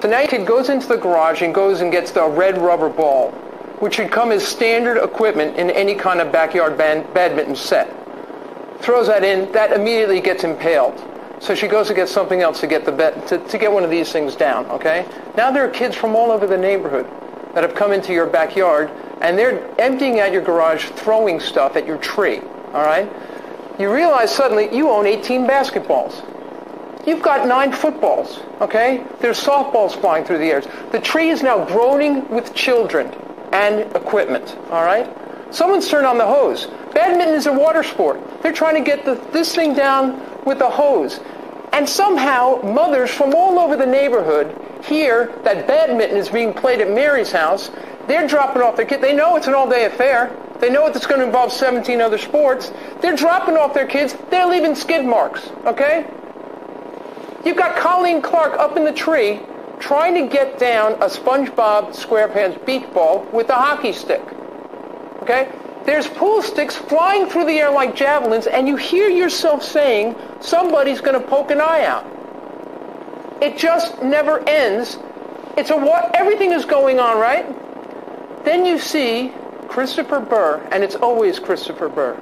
So now your kid goes into the garage and goes and gets the red rubber ball, which should come as standard equipment in any kind of backyard badminton set. Throws that in, that immediately gets impaled. So she goes to get something else to get the to get one of these things down, okay? Now there are kids from all over the neighborhood that have come into your backyard, and they're emptying out your garage, throwing stuff at your tree, all right? You realize suddenly you own 18 basketballs. You've got 9 footballs, okay? There's softballs flying through the air. The tree is now groaning with children and equipment, all right? Someone's turned on the hose. Badminton is a water sport. They're trying to get this thing down with a hose. And somehow, mothers from all over the neighborhood hear that badminton is being played at Mary's house. They're dropping off their kids. They know it's an all-day affair. They know it's going to involve 17 other sports. They're dropping off their kids. They're leaving skid marks, okay? You've got Colleen Clark up in the tree trying to get down a SpongeBob SquarePants beach ball with a hockey stick, okay? There's pool sticks flying through the air like javelins, and you hear yourself saying, somebody's going to poke an eye out. It just never ends. It's everything is going on, right? Then you see Christopher Burr, and it's always Christopher Burr.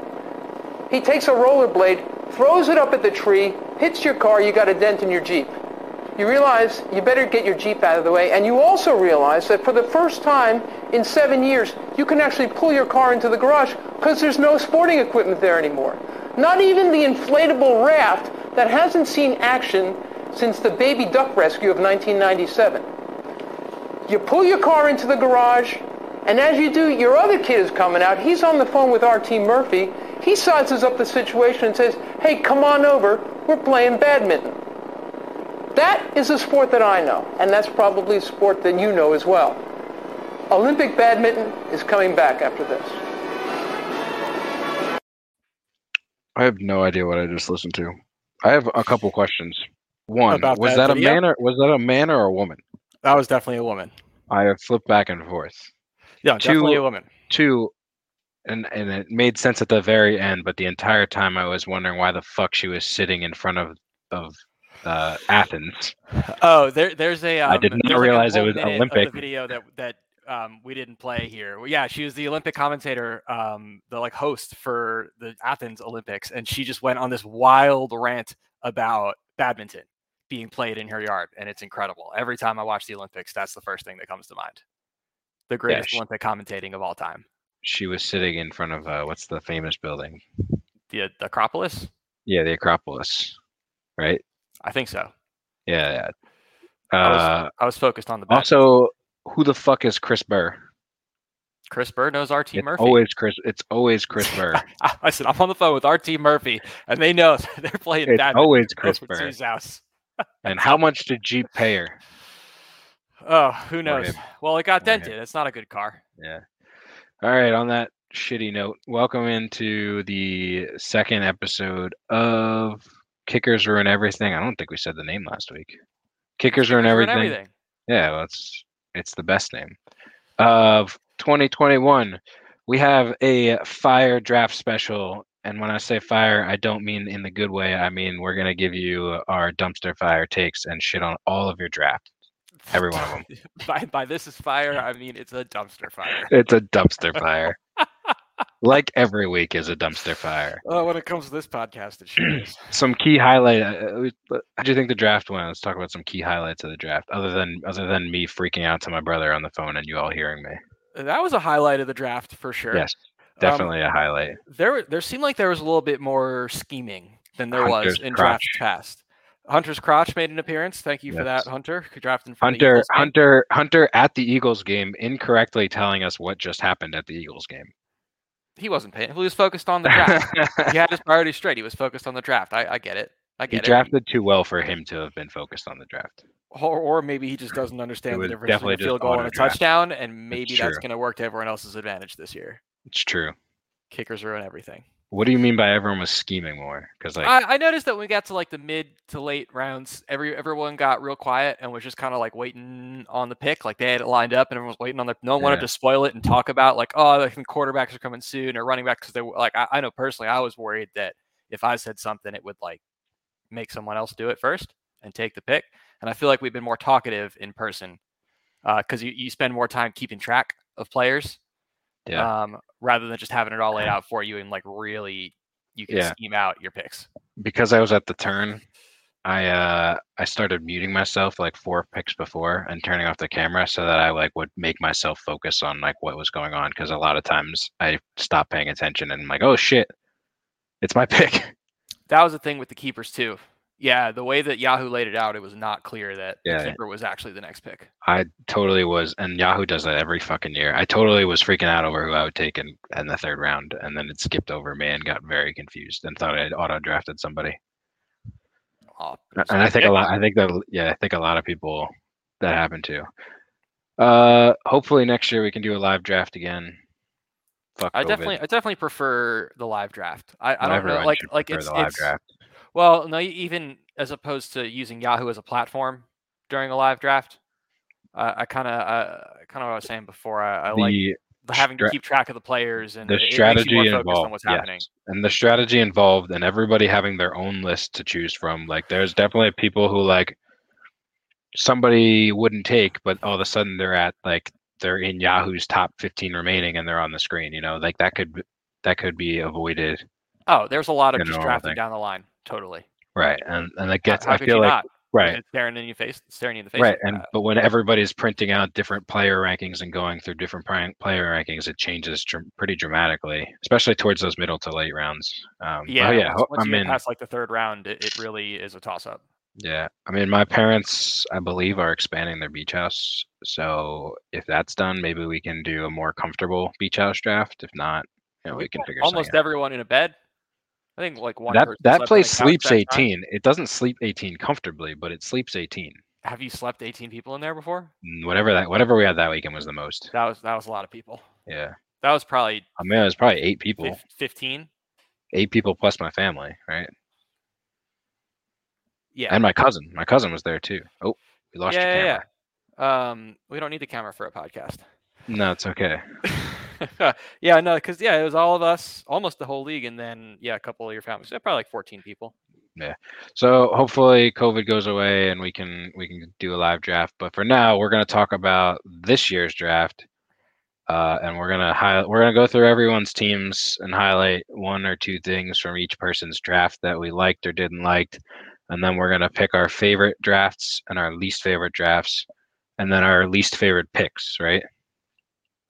He takes a rollerblade, throws it up at the tree, hits your car, you got a dent in your Jeep. You realize you better get your Jeep out of the way, and you also realize that for the first time in 7 years, you can actually pull your car into the garage because there's no sporting equipment there anymore. Not even the inflatable raft that hasn't seen action since the baby duck rescue of 1997. You pull your car into the garage, and as you do, your other kid is coming out. He's on the phone with R.T. Murphy. He sizes up the situation and says, hey, come on over, we're playing badminton. That is a sport that I know, and that's probably a sport that you know as well. Olympic badminton is coming back after this. I have no idea what I just listened to. I have a couple questions. One, was that a man or a woman? That was definitely a woman. I have flipped back and forth. Yeah, definitely a woman. Two, and it made sense at the very end, but the entire time I was wondering why the fuck she was sitting in front of Athens. Oh, there's a. I did not realize it was Olympic. Of the video that we didn't play here. Well, yeah, she was the Olympic commentator, the host for the Athens Olympics, and she just went on this wild rant about badminton being played in her yard, and it's incredible. Every time I watch the Olympics, that's the first thing that comes to mind. The greatest Olympic commentating of all time. She was sitting in front of what's the famous building? The Acropolis. Yeah, the Acropolis, right? I think so. Yeah. I was focused on the back. Also, who the fuck is Chris Burr? Chris Burr knows R.T. Murphy. It's always Chris Burr. I said, I'm on the phone with R.T. Murphy, and they know they're playing that. It's always Chris Burr. House. And how much did Jeep pay her? Oh, who knows? Well, it got dented. It's not a good car. Yeah. All right, on that shitty note, welcome into the second episode of Kickers Ruin Everything. I don't think we said the name last week. Kickers Ruin Everything. Yeah, well, it's the best name. Of 2021, we have a fire draft special. And when I say fire, I don't mean in the good way. I mean, we're going to give you our dumpster fire takes and shit on all of your draft. Every one of them. By this is fire, I mean it's a dumpster fire. It's a dumpster fire. Like every week is a dumpster fire. Oh, when it comes to this podcast, it sure is. Some key highlight. How do you think the draft went? Let's talk about some key highlights of the draft, other than me freaking out to my brother on the phone and you all hearing me. That was a highlight of the draft for sure. Yes, definitely a highlight. There seemed like there was a little bit more scheming than there was in drafts past. Hunter's crotch made an appearance. Thank you for that, Hunter. Hunter at the Eagles game, incorrectly telling us what just happened at the Eagles game. He wasn't paying. He was focused on the draft. He had his priorities straight. He was focused on the draft. I get it. He drafted too well for him to have been focused on the draft. Or maybe he just doesn't understand the difference between a field goal and a touchdown, and maybe that's going to work to everyone else's advantage this year. It's true. Kickers ruin everything. What do you mean by everyone was scheming more? Because I noticed that when we got to the mid to late rounds, everyone got real quiet and was just kind of waiting on the pick. Like they had it lined up and everyone was waiting on their. No one wanted to spoil it and talk about I think quarterbacks are coming soon or running back because they were I know personally I was worried that if I said something it would make someone else do it first. and take the pick. And I feel like we've been more talkative in person because you spend more time keeping track of players rather than just having it all laid out for you and like really you can scheme out your picks. Because I was at the turn, I started muting myself like 4 picks before and turning off the camera so that I like would make myself focus on like what was going on. Because a lot of times I stop paying attention and I'm like, oh shit, it's my pick. That was the thing with the keepers too. Yeah, the way that Yahoo laid it out, it was not clear that the keeper was actually the next pick. I totally was, and Yahoo does that every fucking year. I totally was freaking out over who I would take in the third round, and then it skipped over me and got very confused and thought I had auto-drafted somebody. Oh, and I think a lot. I think a lot of people that happened to. Hopefully next year we can do a live draft again. Fuck COVID. I definitely prefer the live draft. I don't know, like it's the live draft. Well, no, even as opposed to using Yahoo as a platform during a live draft, I kind of what I was saying before. I like having to keep track of the players and the strategy involved. On what's happening. And the strategy involved, and everybody having their own list to choose from. Like, there's definitely people who like somebody wouldn't take, but all of a sudden they're in Yahoo's top 15 remaining, and they're on the screen. You know, like that could be avoided. Oh, there's a lot of just drafting down the line. Totally. Right. And that gets, I feel like, not? Right. It's staring you in the face. Right. And, but when everybody's printing out different player rankings and going through different player rankings, it changes pretty dramatically, especially towards those middle to late rounds. Once you pass like the third round, it really is a toss up. Yeah. I mean, my parents, I believe, are expanding their beach house. So if that's done, maybe we can do a more comfortable beach house draft. If not, you know, we can figure something out. Almost everyone in a bed. I think like one person that place sleeps 18. It doesn't sleep 18 comfortably, but it sleeps 18. Have you slept 18 people in there before? Whatever we had that weekend was the most. That was a lot of people. Yeah. That was probably. I mean, it was probably 8 people. 15. 8 people plus my family, right? Yeah. And my cousin. My cousin was there too. Oh, we lost your camera. Yeah. We don't need the camera for a podcast. No, it's okay. Yeah, no, because it was all of us, almost the whole league, and then a couple of your families, probably like 14 people. Yeah, so hopefully COVID goes away and we can do a live draft. But for now, we're going to talk about this year's draft, and we're going to go through everyone's teams and highlight one or two things from each person's draft that we liked or didn't like, and then we're going to pick our favorite drafts and our least favorite drafts, and then our least favorite picks, right?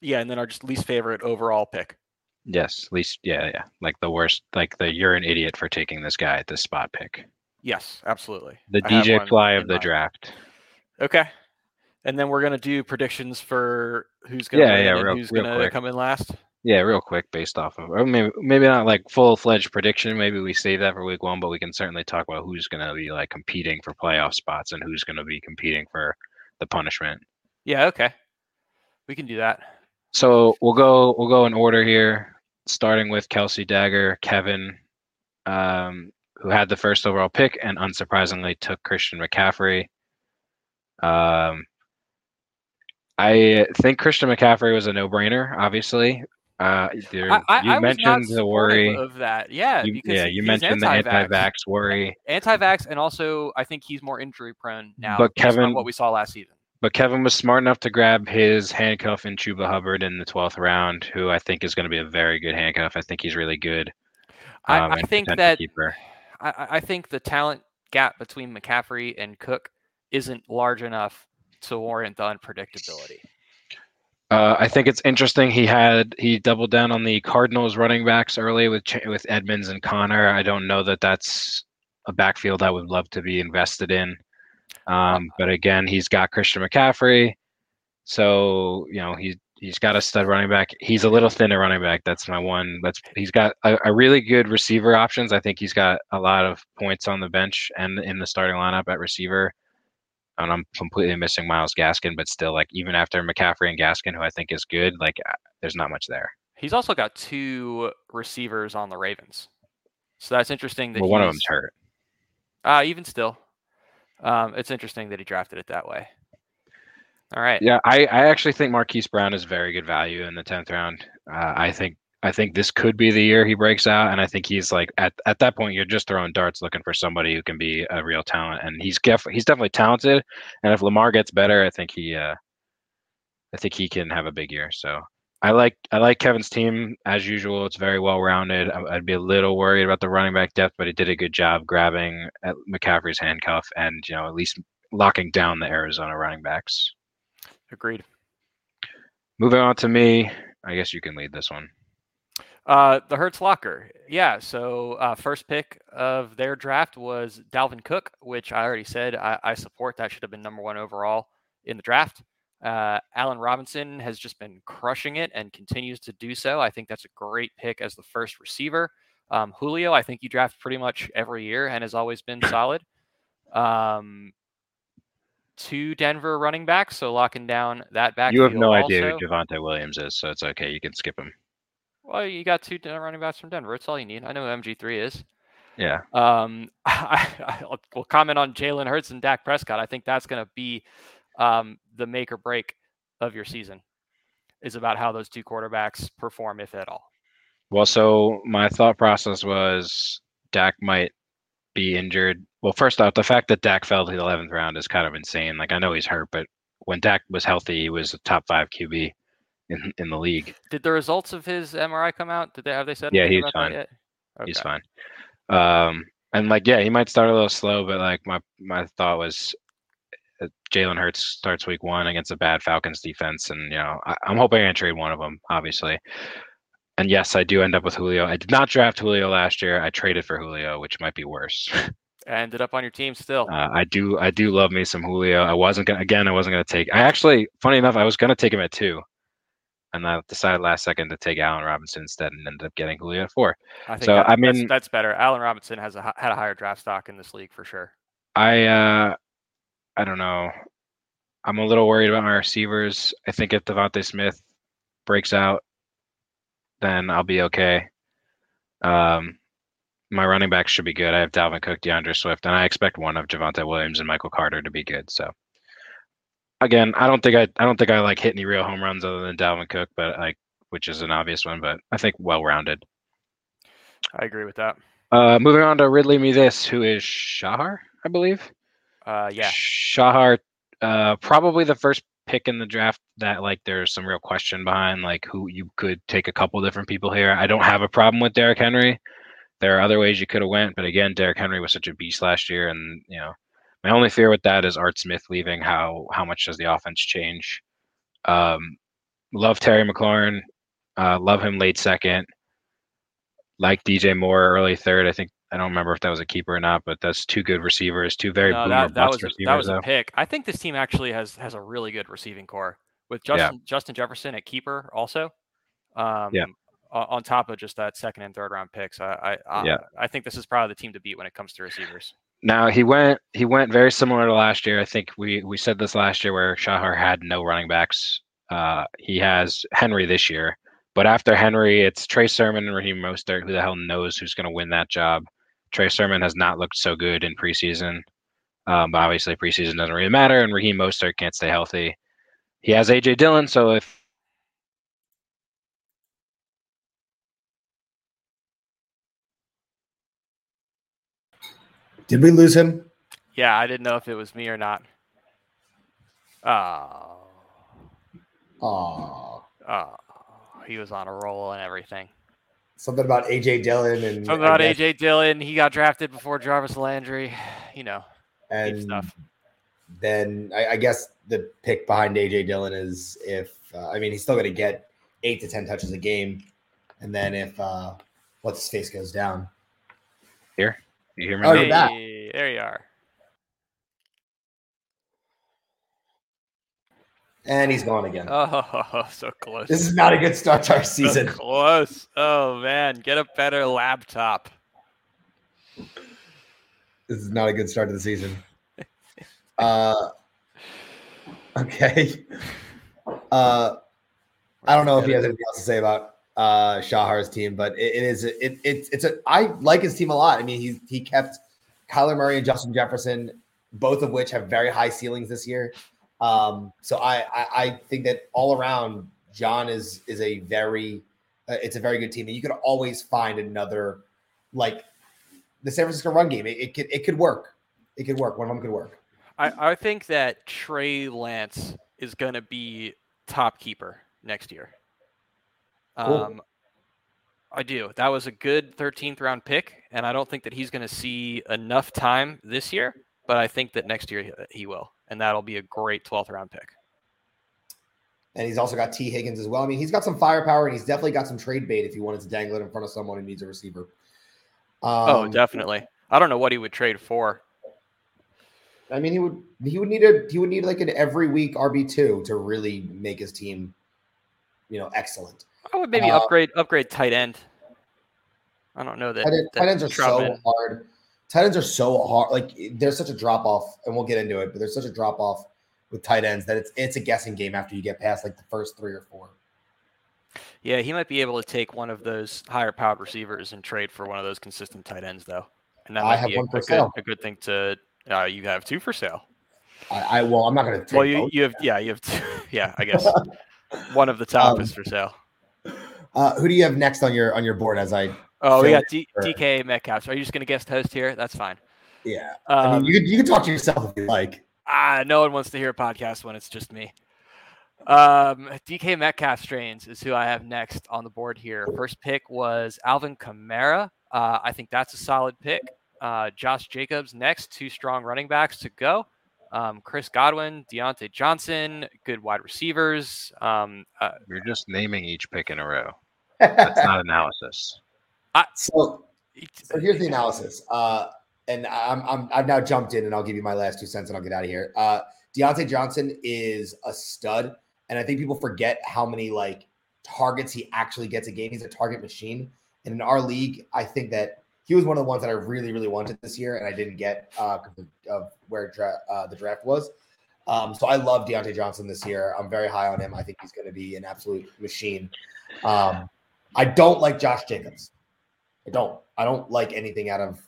Yeah, and then our just least favorite overall pick. Yes, least, yeah. Like the worst, like the you're an idiot for taking this guy at this spot pick. Yes, absolutely. The DJ Fly of the draft. Okay. And then we're going to do predictions for who's going to who's going to come in last. Yeah, real quick based off of, or maybe not like full-fledged prediction. Maybe we save that for week one, but we can certainly talk about who's going to be like competing for playoff spots and who's going to be competing for the punishment. Yeah, okay. We can do that. So we'll go in order here, starting with Kelsey Dagger, Kevin, who had the first overall pick and unsurprisingly took Christian McCaffrey. I think Christian McCaffrey was a no-brainer, obviously. You mentioned the worry of that. Yeah, you mentioned the anti-vax worry. Anti-vax, and also I think he's more injury prone now, but Kevin, based on what we saw last season. But Kevin was smart enough to grab his handcuff in Chuba Hubbard in the 12th round, who I think is going to be a very good handcuff. I think he's really good. I think the talent gap between McCaffrey and Cook isn't large enough to warrant the unpredictability. I think it's interesting. He doubled down on the Cardinals running backs early with Edmonds and Connor. I don't know that that's a backfield I would love to be invested in. But again, he's got Christian McCaffrey, so you know he's got a stud running back. He's a little thin at running back. That's my one. He's got a really good receiver options. I think he's got a lot of points on the bench and in the starting lineup at receiver. And I'm completely missing Myles Gaskin, but still, like even after McCaffrey and Gaskin, who I think is good, like there's not much there. He's also got 2 receivers on the Ravens, so that's interesting. That one of them's hurt. Even still. It's interesting that he drafted it that way. All right. Yeah, I actually think Marquise Brown is very good value in the 10th round. I think I think this could be the year he breaks out, and I think he's like at that point you're just throwing darts looking for somebody who can be a real talent, and he's definitely talented. And if Lamar gets better, I think he can have a big year. So I like Kevin's team as usual. It's very well rounded. I'd be a little worried about the running back depth, but he did a good job grabbing at McCaffrey's handcuff and at least locking down the Arizona running backs. Agreed. Moving on to me, I guess you can lead this one. The Hurts Locker. Yeah, so first pick of their draft was Dalvin Cook, which I already said I support. That should have been number one overall in the draft. Allen Robinson has just been crushing it and continues to do so. I think that's a great pick as the first receiver. Julio, I think you draft pretty much every year and has always been solid. Two Denver running backs, so locking down that backfield. You have no idea who Javonte Williams is, so it's okay. You can skip him. Well, you got two running backs from Denver. It's all you need. I know who MG3 is. Yeah. I will comment on Jalen Hurts and Dak Prescott. I think that's going to be the make or break of your season, is about how those two quarterbacks perform, if at all. Well, so my thought process was Dak might be injured. Well, first off, the fact that Dak fell to the 11th round is kind of insane. Like, I know he's hurt, but when Dak was healthy, he was a top 5 QB in the league. Did the results of his MRI come out? Have they said anything about that yet? Okay. He's fine. And he might start a little slow, but my thought was Jalen Hurts starts week one against a bad Falcons defense, and I'm hoping I trade one of them, obviously. And yes, I do end up with Julio. I did not draft Julio last year. I traded for Julio, which might be worse. I ended up on your team still. I do love me some Julio. I was going to take him at 2. And I decided last second to take Allen Robinson instead and ended up getting Julio at 4. That's better. Allen Robinson had a higher draft stock in this league for sure. I don't know. I'm a little worried about my receivers. I think if Devontae Smith breaks out, then I'll be okay. My running backs should be good. I have Dalvin Cook, DeAndre Swift, and I expect one of Javonte Williams and Michael Carter to be good. So, again, I don't think I like hit any real home runs other than Dalvin Cook, but which is an obvious one. But I think well-rounded. I agree with that. Moving on to Ridley Me This, who is Shahar, I believe. Shahar, probably the first pick in the draft that there's some real question behind who you could take a couple different people here. I don't have a problem with Derrick Henry. There are other ways you could have went, but again, Derrick Henry was such a beast last year, and my only fear with that is Art Smith leaving. How much does the offense change? Love Terry McLaurin, love him late second. Like DJ Moore early third. I think I don't remember if that was a keeper or not, but that's two good receivers, two very boomer bust receivers. That was a pick. I think this team actually has a really good receiving core with Justin Jefferson at keeper also. On top of just that second and third round picks. I think this is probably the team to beat when it comes to receivers. Now he went very similar to last year. I think we said this last year where Shahar had no running backs. He has Henry this year, but after Henry, it's Trey Sermon and Raheem Mostert. Who the hell knows who's going to win that job? Trey Sermon has not looked so good in preseason, but obviously preseason doesn't really matter. And Raheem Mostert can't stay healthy. He has AJ Dillon, so if did we lose him? Yeah, I didn't know if it was me or not. Oh, he was on a roll and everything. Something about AJ Dillon and something about AJ Dillon. He got drafted before Jarvis Landry, and stuff. Then I guess the pick behind AJ Dillon is if he's still going to get 8 to 10 touches a game, and then if what's his face goes down here. You hear me? You're back. There you are. And he's gone again. Oh, so close. This is not a good start to our season. So close. Oh, man. Get a better laptop. This is not a good start to the season. Okay. I don't know if he has anything else to say about Shahar's team, but I like his team a lot. I mean, he kept Kyler Murray and Justin Jefferson, both of which have very high ceilings this year. So I think that all around John is a very It's a very good team, and you could always find another, like the San Francisco run game. It could work. It could work. One of them could work. I think that Trey Lance is going to be top keeper next year. Cool. I do. That was a good 13th round pick, and I don't think that he's going to see enough time this year, but I think that next year he will, and that'll be a great 12th round pick. And he's also got T. Higgins as well. I mean, he's got some firepower, and he's definitely got some trade bait if you wanted to dangle it in front of someone who needs a receiver. Oh, definitely. I don't know what he would trade for. I mean, he would need like an every week RB2 to really make his team, you know, excellent. I would maybe upgrade tight end. I don't know that. Tight ends are so hard. Tight ends are so hard. Like, there's such a drop off, and we'll get into it, but there's such a drop off with tight ends that it's a guessing game after you get past like the first three or four. Yeah, he might be able to take one of those higher powered receivers and trade for one of those consistent tight ends, though. And that might be a good thing to. You have two for sale. I'm not going to. Well, you have two. Yeah, I guess one of the top is for sale. Who do you have next on your board? We got DK Metcalf. Are you just going to guest host here? That's fine. Yeah, I mean, you can talk to yourself if you like. No one wants to hear a podcast when it's just me. DK Metcalf strains is who I have next on the board here. First pick was Alvin Kamara. I think that's a solid pick. Josh Jacobs next, two strong running backs to go. Chris Godwin, Deontay Johnson, good wide receivers. You're just naming each pick in a row. That's not analysis. So here's the analysis. And I've now jumped in, and I'll give you my last 2 cents, and I'll get out of here. Deontay Johnson is a stud, and I think people forget how many like targets he actually gets a game. He's a target machine, and in our league, I think that he was one of the ones that I really, really wanted this year, and I didn't get because of where the draft was. So I love Deontay Johnson this year. I'm very high on him. I think he's going to be an absolute machine. I don't like Josh Jacobs. I don't like anything out of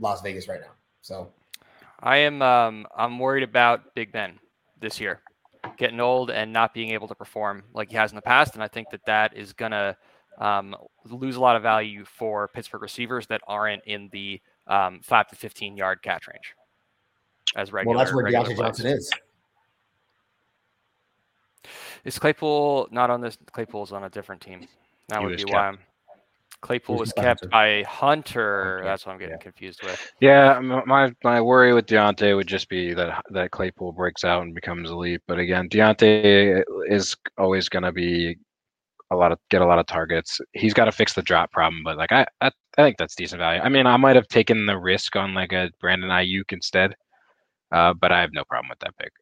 Las Vegas right now. So I am I'm worried about Big Ben this year getting old and not being able to perform like he has in the past, and I think that is gonna lose a lot of value for Pittsburgh receivers that aren't in the 5 to 15 yard catch range as regular. Well, that's where Deontay Johnson is. Is Claypool not on this? Claypool's on a different team. That would be why I'm. Claypool was kept by Hunter. That's what I'm getting confused with. Yeah, my worry with Deontay would just be that Claypool breaks out and becomes elite. But again, Deontay is always going to be get a lot of targets. He's got to fix the drop problem. But like I think that's decent value. I mean, I might have taken the risk on like a Brandon Aiyuk instead, but I have no problem with that pick.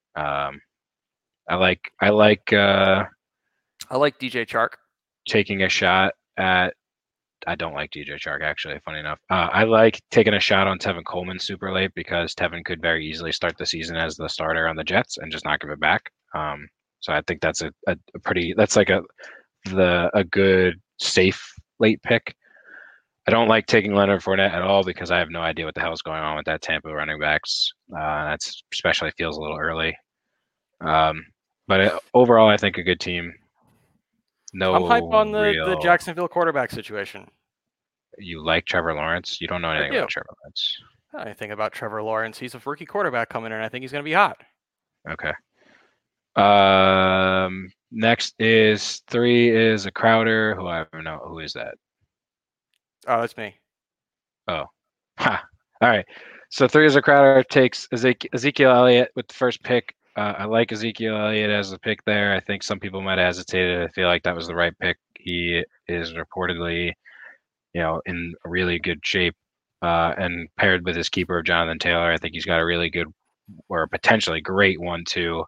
I like DJ Chark taking a shot at. I don't like DJ Chark, actually, funny enough. I like taking a shot on Tevin Coleman super late because Tevin could very easily start the season as the starter on the Jets and just not give it back. So I think that's a pretty – that's like a good, safe late pick. I don't like taking Leonard Fournette at all because I have no idea what the hell is going on with that Tampa running backs. That especially feels a little early. But overall, I think a good team – No, I'm hype on the Jacksonville quarterback situation. You like Trevor Lawrence? You don't know anything about Trevor Lawrence. I think about Trevor Lawrence. He's a rookie quarterback coming in, and I think he's going to be hot. Okay. Next is 3 is a Crowder, who I don't know. Who is that? Oh, that's me. Oh. Ha. All right. So 3 is a Crowder takes Ezekiel Elliott with the first pick. I like Ezekiel Elliott as the pick there. I think some people might have hesitated. I feel like that was the right pick. He is reportedly, you know, in really good shape and paired with his keeper, Jonathan Taylor. I think he's got a really good or potentially great 1-2.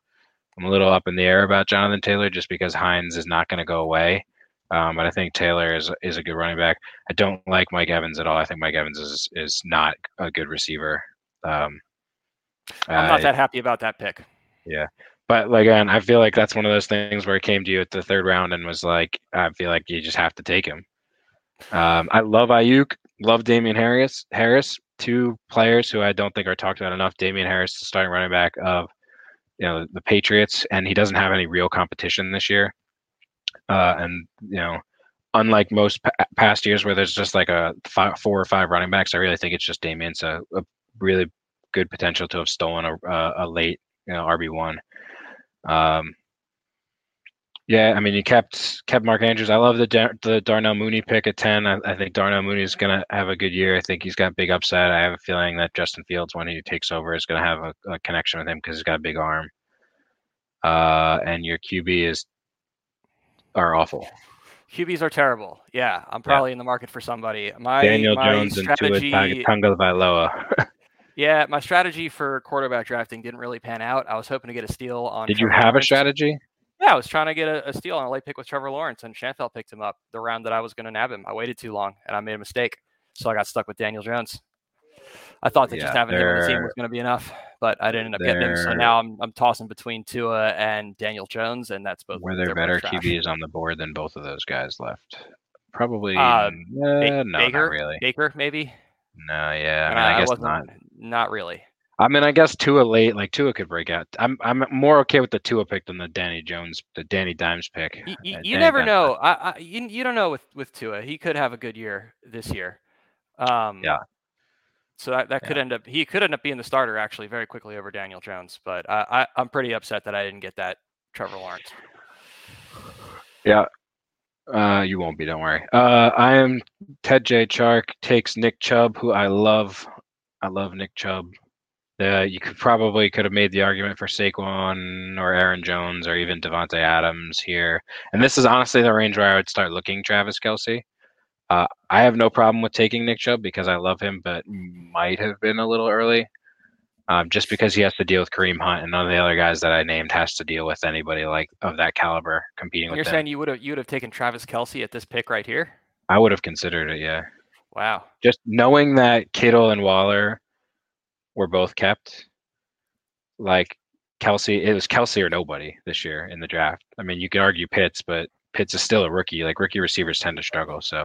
I'm a little up in the air about Jonathan Taylor just because Hines is not going to go away. But I think Taylor is a good running back. I don't like Mike Evans at all. I think Mike Evans is not a good receiver. I'm not that happy about that pick. Yeah. But like, and I feel like that's one of those things where it came to you at the third round and was like, I feel like you just have to take him. I love Ayuk, love Damian Harris, two players who I don't think are talked about enough. Damian Harris, the starting running back of, you know, the Patriots, and he doesn't have any real competition this year. And, you know, unlike most past years where there's just like a four or five running backs, I really think it's just Damon's a really good potential to have stolen a late, you know, RB1. Yeah, I mean, you kept Mark Andrews. I love the Darnell Mooney pick at 10. I think Darnell Mooney is going to have a good year. I think he's got big upside. I have a feeling that Justin Fields, when he takes over, is going to have a connection with him because he's got a big arm. And your QBs are awful. QBs are terrible. Yeah, I'm probably in the market for somebody. Daniel Jones and Tua Tagovailoa. Yeah, my strategy for quarterback drafting didn't really pan out. I was hoping to get a steal on. Did Trevor you have Lawrence. A strategy? Yeah, I was trying to get a steal on a late pick with Trevor Lawrence, and Chantel picked him up the round that I was going to nab him. I waited too long, and I made a mistake, so I got stuck with Daniel Jones. I thought that just having him on the team was going to be enough, but I didn't end up getting him. So now I'm tossing between Tua and Daniel Jones, and that's both. Were there better QBs on the board than both of those guys left? Probably no, Baker, not really. Baker, maybe. No, yeah, I guess not. Not really. I mean, I guess Tua could break out. I'm more okay with the Tua pick than the Danny Dimes pick. You never know. You don't know with Tua. He could have a good year this year. Yeah. So that could end up. He could end up being the starter actually very quickly over Daniel Jones. But I'm pretty upset that I didn't get that Trevor Lawrence. Yeah. You won't be. Don't worry. I am DJ Chark takes Nick Chubb, who I love. I love Nick Chubb. You could have made the argument for Saquon or Aaron Jones or even Devontae Adams here. And this is honestly the range where I would start looking Travis Kelce. I have no problem with taking Nick Chubb because I love him, but might have been a little early just because he has to deal with Kareem Hunt, and none of the other guys that I named has to deal with anybody like of that caliber competing with him. You're saying you would have taken Travis Kelce at this pick right here? I would have considered it, yeah. Wow. Just knowing that Kittle and Waller were both kept, like Kelce, it was Kelce or nobody this year in the draft. I mean, you could argue Pitts, but Pitts is still a rookie. Like rookie receivers tend to struggle. So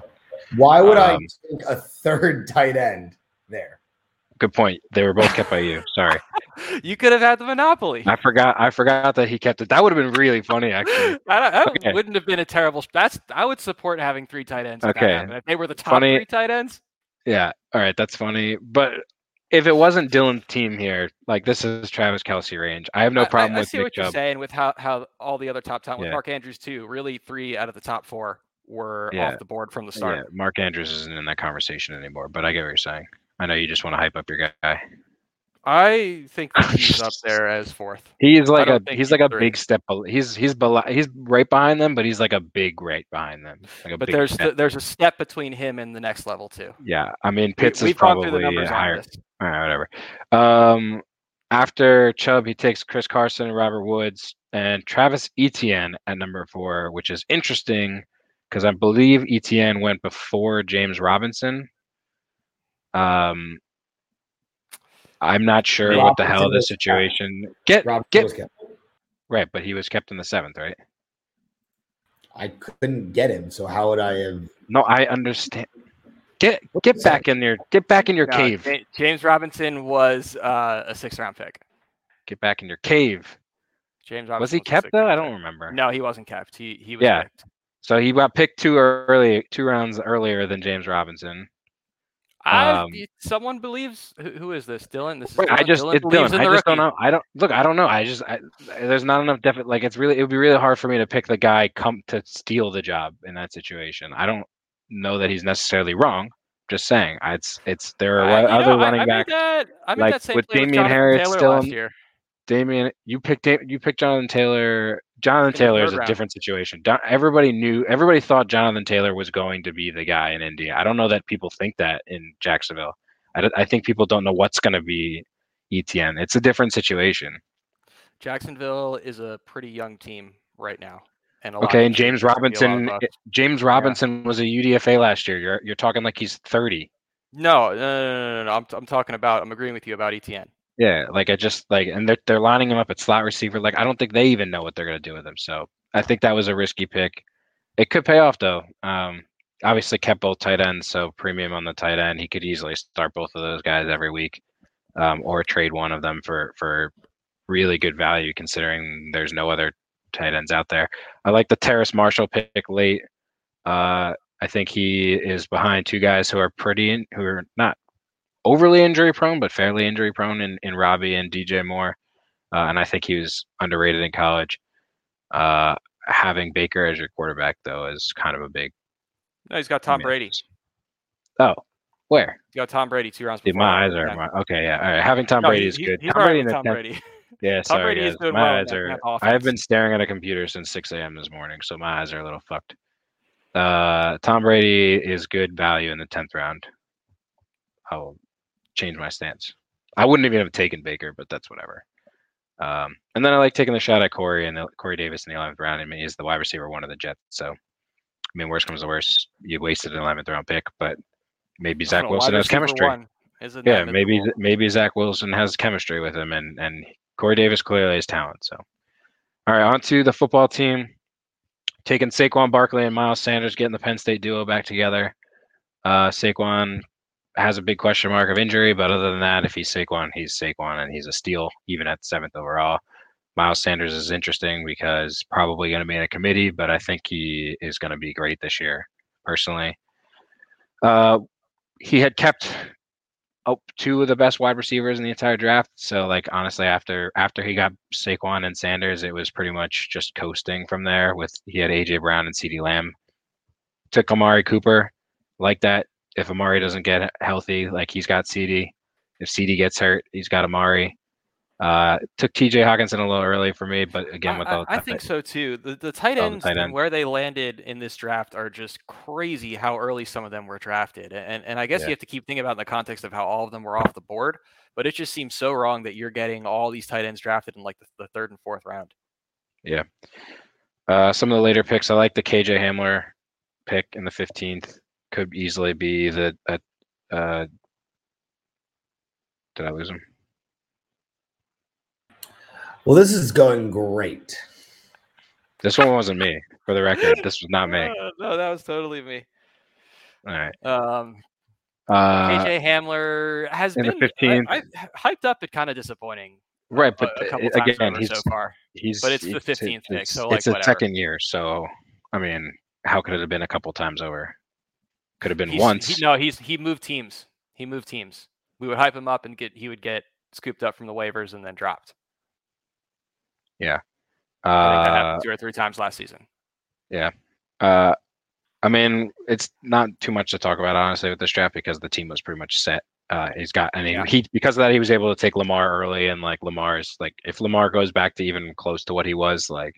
why would I take a third tight end there? Good point. They were both kept by you. Sorry. You could have had the monopoly. I forgot that he kept it. That would have been really funny, actually. That wouldn't have been a terrible. I would support having three tight ends. Okay. If they were the top three tight ends. Yeah. All right. That's funny. But if it wasn't Dylan's team here, like this is Travis Kelce range. I have no problem with Nick Chubb. I see what you're saying with how all the other top talent with Mark Andrews too. Really, three out of the top four were off the board from the start. Yeah. Mark Andrews isn't in that conversation anymore, but I get what you're saying. I know you just want to hype up your guy. I think that he's up there as fourth. He's like a big step. He's right behind them, but he's like a big right behind them. There's a step between him and the next level too. Yeah, I mean Pitts is probably higher. All right, whatever. After Chubb, he takes Chris Carson and Robert Woods and Travis Etienne at number 4, which is interesting because I believe Etienne went before James Robinson. I'm not sure what the hell the situation. Right, but he was kept in the 7th, right? I couldn't get him, so how would I have? No, I understand. Get back in your cave. James Robinson was a 6th-round pick. Get back in your cave. James Robinson was he kept though? I don't remember. No, he wasn't kept. He was picked. So he got picked two rounds earlier than James Robinson. Someone believes who is this? Dylan. This is Dylan. Dylan. Don't know. I don't know. There's not enough definite. Like it would be really hard for me to pick the guy come to steal the job in that situation. I don't know that he's necessarily wrong. Just saying. There are other running backs. With Damian Harris still last year. You picked Jonathan Taylor. Jonathan Taylor is a different situation. Everybody thought Jonathan Taylor was going to be the guy in Indy. I don't know that people think that in Jacksonville. I think people don't know what's going to be Etienne. It's a different situation. Jacksonville is a pretty young team right now. And James Robinson was a UDFA last year. You're talking like he's 30. No. I'm agreeing with you about Etienne. Yeah, and they're lining him up at slot receiver. Like, I don't think they even know what they're going to do with him. So I think that was a risky pick. It could pay off, though. Obviously kept both tight ends, so premium on the tight end. He could easily start both of those guys every week or trade one of them for really good value considering there's no other tight ends out there. I like the Terrace Marshall pick late. I think he is behind two guys who are who are not overly injury prone, but fairly injury prone in Robbie and DJ Moore. And I think he was underrated in college. Having Baker as your quarterback, though, is kind of a big. No, he's got Tom Brady. Oh, where? He got Tom Brady 2 rounds before. Dude, my eyes are okay. Yeah, all right. Having Tom Brady is good. Tom Brady. Yeah, Tom Brady is good. My eyes are. I've been staring at a computer since 6 a.m. this morning, so my eyes are a little fucked. Tom Brady is good value in the 10th round. I'll change my stance. I wouldn't even have taken Baker, but that's whatever. And then I like taking the shot at Corey Davis in the 11th round. I mean, he's the wide receiver one of the Jets. So, I mean, worst comes to worst, you wasted an 11th round pick, but maybe Zach Wilson has chemistry. Yeah, maybe Zach Wilson has chemistry with him, and Corey Davis clearly has talent. So, all right, on to the football team. Taking Saquon Barkley and Miles Sanders, getting the Penn State duo back together. Saquon has a big question mark of injury, but other than that, if he's Saquon, and he's a steal, even at 7th overall. Miles Sanders is interesting because probably going to be in a committee, but I think he is going to be great this year, personally. He had kept up 2 of the best wide receivers in the entire draft. So, like, honestly, after he got Saquon and Sanders, it was pretty much just coasting from there. He had A.J. Brown and CeeDee Lamb. Took Amari Cooper like that. If Amari doesn't get healthy, like, he's got CeeDee. If CeeDee gets hurt, he's got Amari. Took T.J. Hawkinson a little early for me, but again, I think so too. The tight ends and where they landed in this draft are just crazy how early some of them were drafted. And I guess you have to keep thinking about it in the context of how all of them were off the board, but it just seems so wrong that you're getting all these tight ends drafted in like the 3rd and 4th round. Yeah. Some of the later picks, I like the KJ Hamler pick in the 15th. Could easily be the did I lose him? Well, this is going great. This one wasn't me, for the record. This was not me. No, that was totally me. All right. KJ Hamler has been the 15th. I hyped up, but kind of disappointing. Right, but a couple times again, so far. But it's the 15th pick, so like it's whatever. It's the 2nd year, so I mean, how could it have been a couple times over? Could have been once. He moved teams. We would hype him up and he would get scooped up from the waivers and then dropped. Yeah. I think that happened 2 or 3 times last season. Yeah. I mean, it's not too much to talk about, honestly, with this draft because the team was pretty much set. Because of that, he was able to take Lamar early, and like Lamar's like, if Lamar goes back to even close to what he was, like,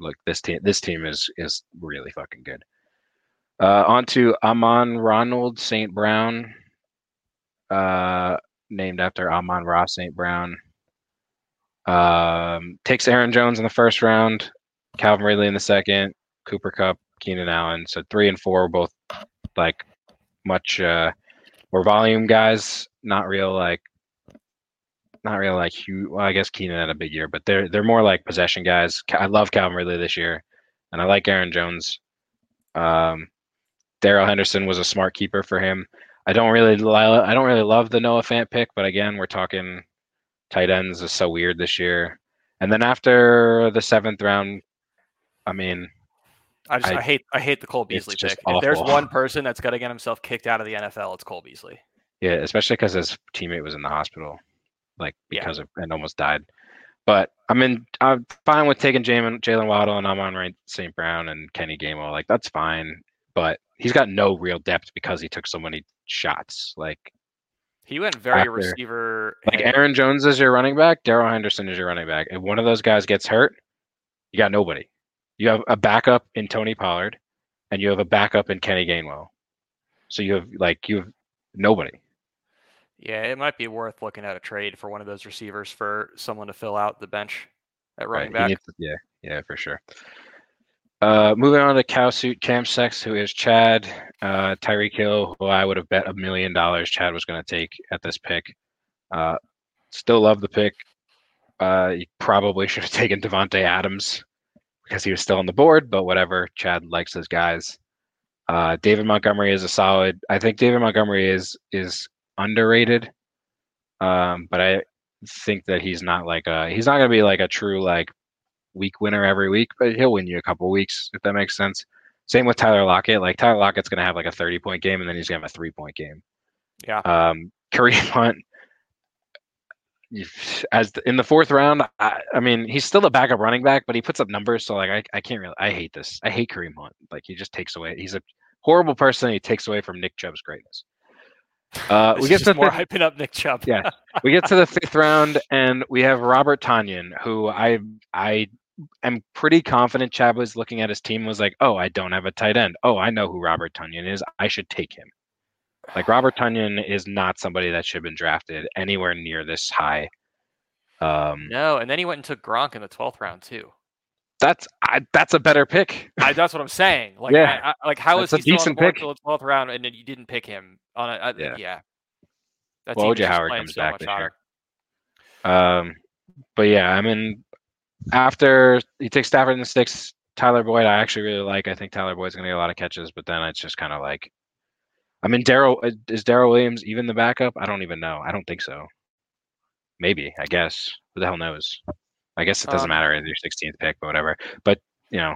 look, this team is really fucking good. On to Amon-Ronald St. Brown, named after Amon-Ra St. Brown. Takes Aaron Jones in the 1st round, Calvin Ridley in the 2nd, Cooper Kupp, Keenan Allen. So 3 and 4 were both like much more volume guys. Not real like huge. Well, I guess Keenan had a big year, but they're more like possession guys. I love Calvin Ridley this year, and I like Aaron Jones. Darrell Henderson was a smart keeper for him. I don't really love the Noah Fant pick, but again, we're talking. Tight ends is so weird this year. And then after the 7th round, I mean, I hate the Cole Beasley pick. If there's one person that's got to get himself kicked out of the NFL, it's Cole Beasley. Yeah, especially because his teammate was in the hospital, like because of and almost died. But I mean, I'm fine with taking Jalen Waddle and Amon-Ra St. Brown and Kenny Gainwell. Like, that's fine. But he's got no real depth because he took so many shots. Like. He went very receiver. Like, Aaron Jones is your running back. Darrell Henderson is your running back. If one of those guys gets hurt, you got nobody. You have a backup in Tony Pollard, and you have a backup in Kenny Gainwell. So you have nobody. Yeah, it might be worth looking at a trade for one of those receivers for someone to fill out the bench at running back. Yeah, for sure. Moving on to Cowsuit Cam Sex, who is Chad, Tyreek Hill, who I would have bet $1 million Chad was going to take at this pick. Still love the pick. You probably should have taken Devontae Adams because he was still on the board, but whatever. Chad likes those guys. David Montgomery is a solid. I think David Montgomery is underrated, but I think that he's not like he's not going to be like a true like week winner every week, but he'll win you a couple weeks, if that makes sense. Same with Tyler Lockett. Like, Tyler Lockett's going to have like a 30-point game, and then he's going to have a 3-point game. Yeah. Kareem Hunt, in the fourth round, I mean, he's still a backup running back, but he puts up numbers. So, like, I can't really – I hate this. I hate Kareem Hunt. Like, he just takes away – he's a horrible person. He takes away from Nick Chubb's greatness. We get to more hyping up Nick Chubb. Yeah, we get to the fifth round, and we have Robert Tonyan, who I am pretty confident Chad was looking at his team was like, oh, I don't have a tight end. Oh, I know who Robert Tonyan is. I should take him. Like, Robert Tonyan is not somebody that should have been drafted anywhere near this high. No, and then he went and took Gronk in the 12th round too. That's a better pick. That's what I'm saying. Like, yeah. Like, how that's is he still on board until the 12th round, and then you didn't pick him? Yeah. That's well, O.J. Howard comes back this year. But yeah, I mean, after he takes Stafford in the 6th, Tyler Boyd, I actually really like. I think Tyler Boyd's going to get a lot of catches, but then it's just kind of like, I mean, is Darryl Williams even the backup? I don't even know. I don't think so. Maybe, I guess. Who the hell knows? I guess it doesn't matter if your 16th pick, but whatever. But, you know.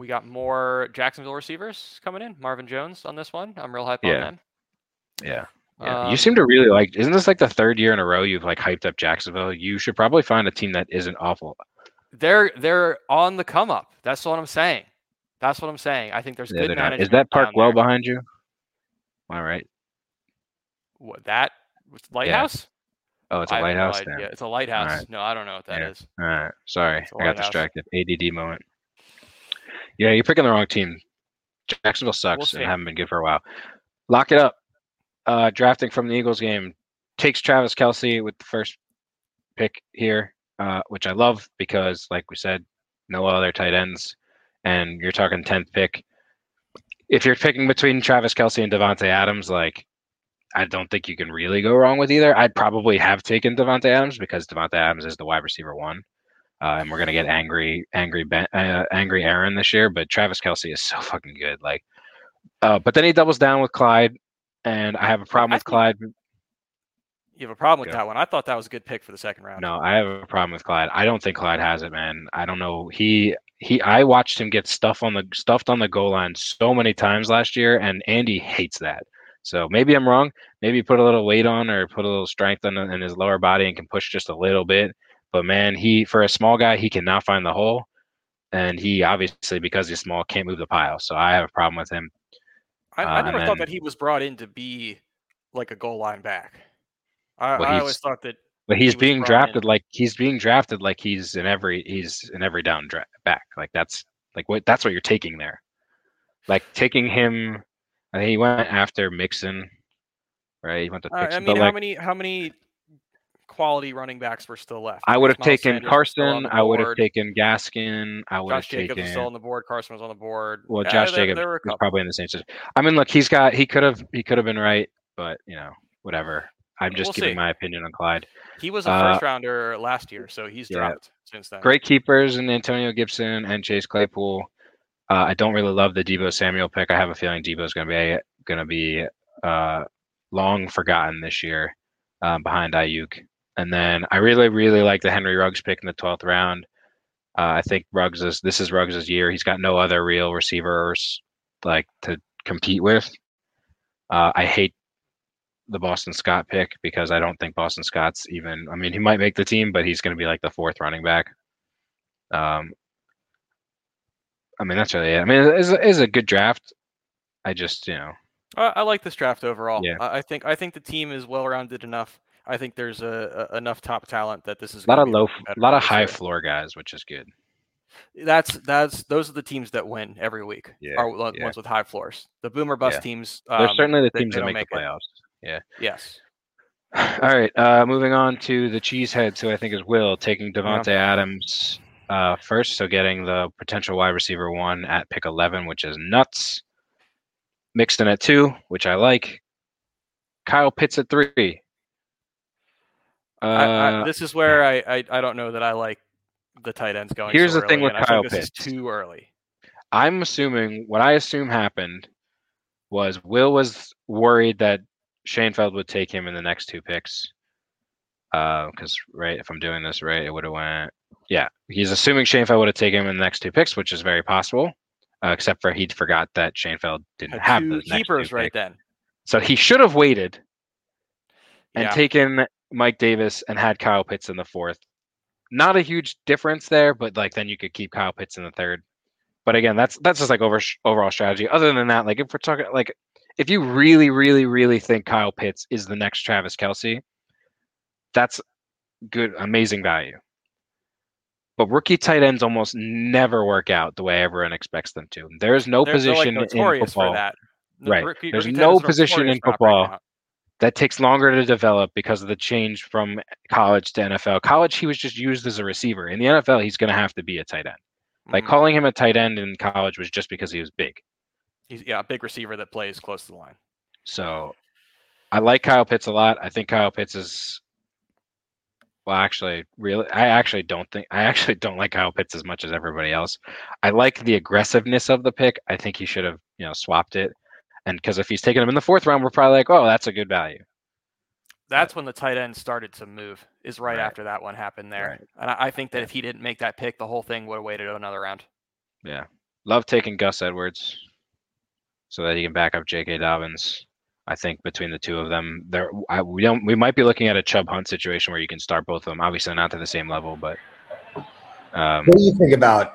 We got more Jacksonville receivers coming in. Marvin Jones on this one. I'm real hyped on them. Yeah. You seem to really like – isn't this like the third year in a row you've like hyped up Jacksonville? You should probably find a team that isn't awful. They're on the come up. That's what I'm saying. I think there's good management. Is that park well behind you? All right. What, that Lighthouse? Yeah. Oh, it's a lighthouse. No, it's a lighthouse. Right. No, I don't know what that is. All right. Sorry. I got distracted. ADD moment. Yeah, you're picking the wrong team. Jacksonville sucks and haven't been good for a while. Lock it up. Drafting from the Eagles game. Takes Travis Kelce with the first pick here, which I love because, like we said, no other tight ends. And you're talking 10th pick. If you're picking between Travis Kelce and Devontae Adams, like, I don't think you can really go wrong with either. I'd probably have taken Devontae Adams because Devontae Adams is the wide receiver one. And we're going to get angry Aaron this year, but Travis Kelce is so fucking good. Like, but then he doubles down with Clyde, and I have a problem with Clyde. You have a problem with that one. I thought that was a good pick for the second round. No, I have a problem with Clyde. I don't think Clyde has it, man. I don't know. I watched him get stuffed on the goal line so many times last year, and Andy hates that. So maybe I'm wrong. Maybe put a little weight on or put a little strength in his lower body and can push just a little bit. But, man, he for a small guy, he cannot find the hole. And he obviously, because he's small, can't move the pile. So I have a problem with him. I never thought that he was brought in to be like a goal line back. I always thought that. But he's being drafted like he's in every down back. Like that's what you're taking there. Like taking him. I think he went after Mixon, right? He went to Mixon. I mean, like, how many quality running backs were still left? I would have taken Carson. I would have taken Gaskin. I would have taken Josh Jacobs was still on the board. Carson was on the board. Well, Josh Jacobs was probably in the same situation. I mean, look, he could have been right, but you know, whatever. I'm just giving my opinion on Clyde. He was a first rounder last year, so he's dropped since then. Great keepers in Antonio Gibson and Chase Claypool. I don't really love the Deebo Samuel pick. I have a feeling Deebo is going to be long forgotten this year behind Aiyuk. And then I really, really like the Henry Ruggs pick in the 12th round. I think this is Ruggs' year. He's got no other real receivers like to compete with. I hate the Boston Scott pick because I don't think Boston Scott's even. I mean, he might make the team, but he's going to be like the 4th running back. I mean, that's really it. I mean, it's a good draft. I just, you know. I like this draft overall. Yeah. I think the team is well-rounded enough. I think there's enough top talent that this is a lot of high floor guys, which is good. Those are the teams that win every week, ones with high floors. The boom or bust teams. They're certainly the teams that make the playoffs. It. Yeah. Yes. All right, moving on to the cheesehead, so I think is Will, taking Devontae Adams first, so getting the potential wide receiver 1 at pick 11, which is nuts. Mixon at 2, which I like. Kyle Pitts at 3. This is where I don't know that I like the tight ends going. Here's the thing with Kyle Pitts. This is too early. I'm assuming what I assume happened was Will was worried that Schoenfeld would take him in the next 2 picks. Because right, if I'm doing this right, it would have went. Yeah, he's assuming Schoenfeld would have taken him in the next 2 picks, which is very possible. except for he forgot that Schoenfeld didn't have the keepers right then. So he should have waited and taken Mike Davis and had Kyle Pitts in the fourth. Not a huge difference there, but like then you could keep Kyle Pitts in the third. But again, that's just like overall strategy. Other than that, like if we're talking like if you really, really, really think Kyle Pitts is the next Travis Kelce, that's good, amazing value. But rookie tight ends almost never work out the way everyone expects them to. There is no position in football. Right. There's no position in football that takes longer to develop because of the change from college to NFL. College, he was just used as a receiver. In the NFL, he's going to have to be a tight end. Like calling him a tight end in college was just because he was big. He's a big receiver that plays close to the line. So I like Kyle Pitts a lot. I think Kyle Pitts is. Well, actually, really, I actually don't like Kyle Pitts as much as everybody else. I like the aggressiveness of the pick. I think he should have, swapped it. And because if he's taking him in the fourth round, we're probably like, oh, that's a good value. That's when the tight end started to move, is right after that one happened there. Right. And I think that if he didn't make that pick, the whole thing would have waited another round. Yeah. Love taking Gus Edwards so that he can back up J.K. Dobbins. I think between the two of them, we might be looking at a Chubb Hunt situation where you can start both of them. Obviously, not to the same level, but. What do you think about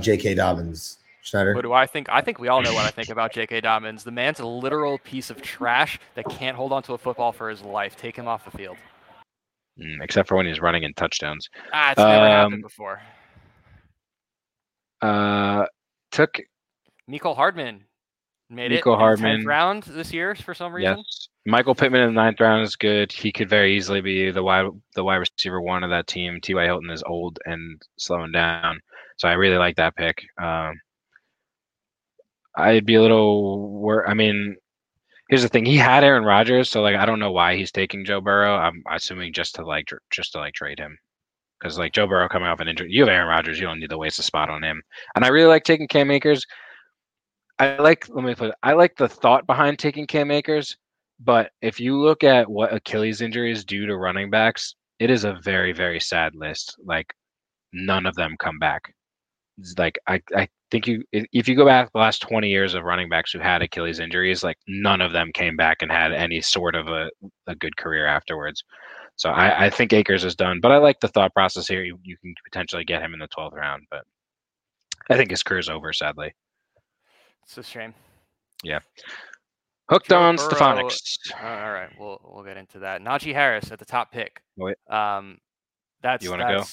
J.K. Dobbins, Schneider? What do I think? I think we all know what I think about J.K. Dobbins. The man's a literal piece of trash that can't hold onto a football for his life. Take him off the field. Except for when he's running in touchdowns. It's never happened before. Took Mecole Hardman. Made Nico it Hardman. In the 10th round this year for some reason. Yes. Michael Pittman in the 9th round is good. He could very easily be the wide receiver one of that team. T.Y. Hilton is old and slowing down. So I really like that pick. I'd be a little worried. I mean, here's the thing. He had Aaron Rodgers, so like I don't know why he's taking Joe Burrow. I'm assuming just to trade him. Because like Joe Burrow coming off an injury. You have Aaron Rodgers, you don't need to waste a spot on him. And I really like taking Cam Akers. I like the thought behind taking Cam Akers, but if you look at what Achilles injuries do to running backs, it is a very, very sad list. Like none of them come back. It's like I think if you go back the last 20 years of running backs who had Achilles injuries, like none of them came back and had any sort of a good career afterwards. So I think Akers is done, but I like the thought process here. You can potentially get him in the 12th round, but I think his career's over, sadly. It's a shame. Yeah. Hooked Joe on Burrow. Stephonics. All right. We'll get into that. Najee Harris at the top pick. Wait. You want to go?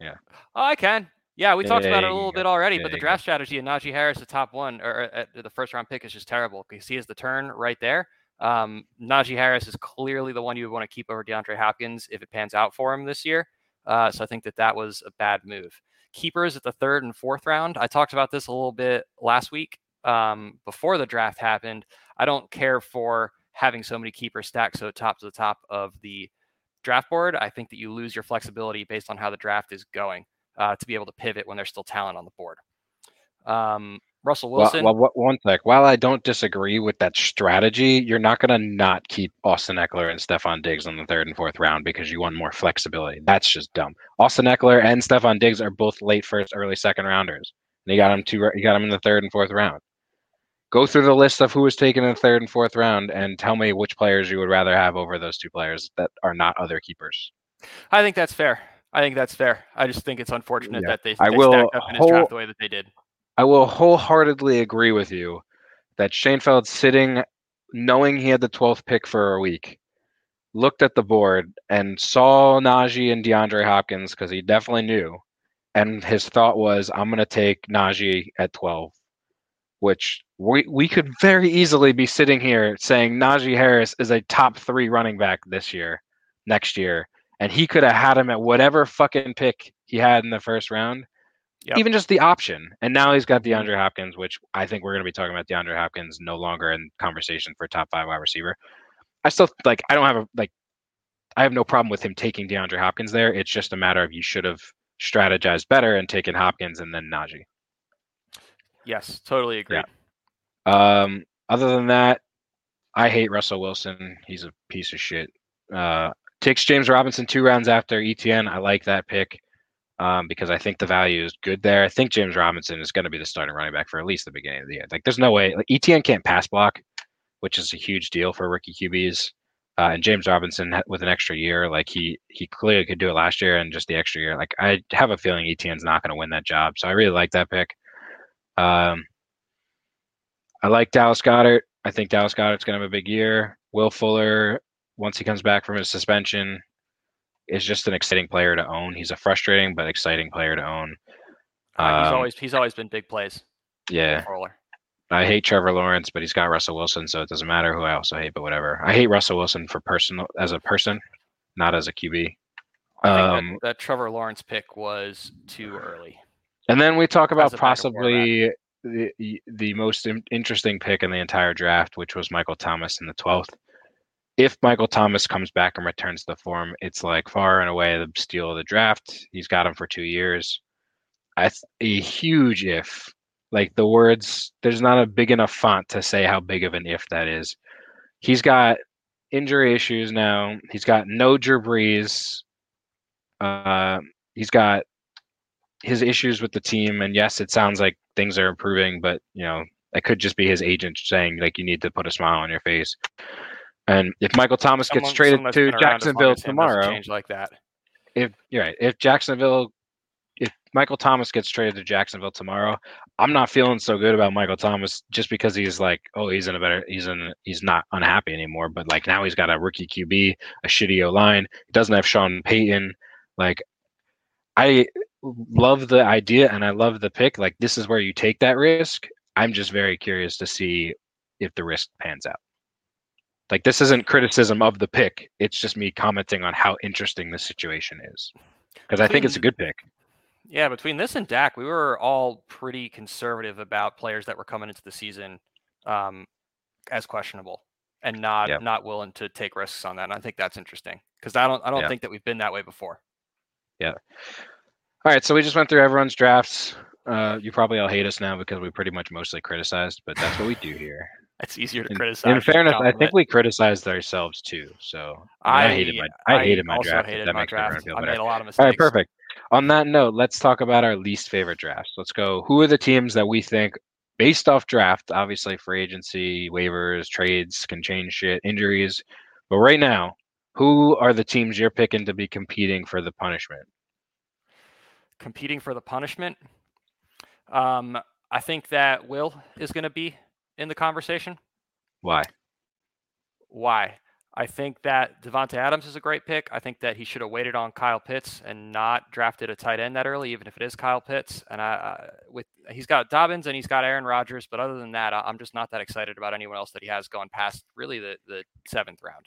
Yeah. Oh, I can. Yeah, we talked about it a little bit already, but the draft strategy of Najee Harris, the top one, or the first round pick is just terrible because he is the turn right there. Najee Harris is clearly the one you would want to keep over DeAndre Hopkins if it pans out for him this year. So I think that was a bad move. Keepers at the 3rd and 4th round. I talked about this a little bit last week. Before the draft happened, I don't care for having so many keepers stacked so top to the top of the draft board. I think that you lose your flexibility based on how the draft is going to be able to pivot when there's still talent on the board. Russell Wilson. Well, one sec. While I don't disagree with that strategy, you're not going to not keep Austin Eckler and Stephon Diggs in the 3rd and 4th round because you want more flexibility. That's just dumb. Austin Eckler and Stephon Diggs are both late first, early second rounders, and you got them in the 3rd and 4th round. Go through the list of who was taken in the 3rd and 4th round and tell me which players you would rather have over those two players that are not other keepers. I think that's fair. I just think it's unfortunate that they stacked up in his draft the way that they did. I will wholeheartedly agree with you that Schoenfeld sitting, knowing he had the 12th pick for a week, looked at the board and saw Najee and DeAndre Hopkins because he definitely knew. And his thought was, I'm going to take Najee at 12, which we could very easily be sitting here saying Najee Harris is a top 3 running back this year, next year. And he could have had him at whatever fucking pick he had in the first round. Yep. Even just the option. And now he's got DeAndre Hopkins, which I think we're going to be talking about DeAndre Hopkins no longer in conversation for top 5 wide receiver. I still I have no problem with him taking DeAndre Hopkins there. It's just a matter of you should have strategized better and taken Hopkins and then Najee. Yes, totally agree. Yeah. Other than that, I hate Russell Wilson. He's a piece of shit. Takes James Robinson 2 rounds after ETN. I like that pick. because I think the value is good there. I think James Robinson is going to be the starting running back for at least the beginning of the year. Like, there's no way. Like, ETN can't pass block, which is a huge deal for rookie QBs. And James Robinson with an extra year, like he clearly could do it last year, and just the extra year. Like, I have a feeling ETN's not going to win that job. So I really like that pick. I like Dallas Goedert. I think Dallas Goedert's going to have a big year. Will Fuller, once he comes back from his suspension, is just an exciting player to own. He's a frustrating but exciting player to own. He's always been big plays. Yeah. I hate Trevor Lawrence, but he's got Russell Wilson, so it doesn't matter who I also hate, but whatever. I hate Russell Wilson as a person, not as a QB. I think that Trevor Lawrence pick was too early. And then we talk about possibly the most interesting pick in the entire draft, which was Michael Thomas in the 12th. If Michael Thomas comes back and returns to form, it's like far and away the steal of the draft. He's got him for 2 years. A huge if. Like, the words, there's not a big enough font to say how big of an if that is. He's got injury issues now. He's got no Drew Brees. He's got his issues with the team. And yes, it sounds like things are improving, but, you know, it could just be his agent saying, like, you need to put a smile on your face. And if Michael Thomas gets traded to Jacksonville tomorrow, change like that. If you're right, if Michael Thomas gets traded to Jacksonville tomorrow, I'm not feeling so good about Michael Thomas just because he's like, oh, he's not unhappy anymore. But like now he's got a rookie QB, a shitty O-line. He doesn't have Sean Payton. Like, I love the idea and I love the pick. Like, this is where you take that risk. I'm just very curious to see if the risk pans out. Like, this isn't criticism of the pick. It's just me commenting on how interesting the situation is. Because I think it's a good pick. Yeah, between this and Dak, we were all pretty conservative about players that were coming into the season as questionable and not willing to take risks on that. And I think that's interesting because I don't think that we've been that way before. Yeah. All right, so we just went through everyone's drafts. You probably all hate us now because we pretty much mostly criticized, but that's what we do here. It's easier to criticize. In fairness, I think we criticized ourselves too. So I hated my draft. I made a lot of mistakes. All right, perfect. On that note, let's talk about our least favorite drafts. Let's go. Who are the teams that we think, based off draft, obviously free agency, waivers, trades can change shit, injuries. But right now, who are the teams you're picking to be competing for the punishment? Competing for the punishment? I think that Will is going to be in the conversation. Why? I think that Devonta Adams is a great pick. I think that he should have waited on Kyle Pitts and not drafted a tight end that early, even if it is Kyle Pitts. And he's got Dobbins and he's got Aaron Rodgers, but other than that, I'm just not that excited about anyone else that he has gone past really the seventh round.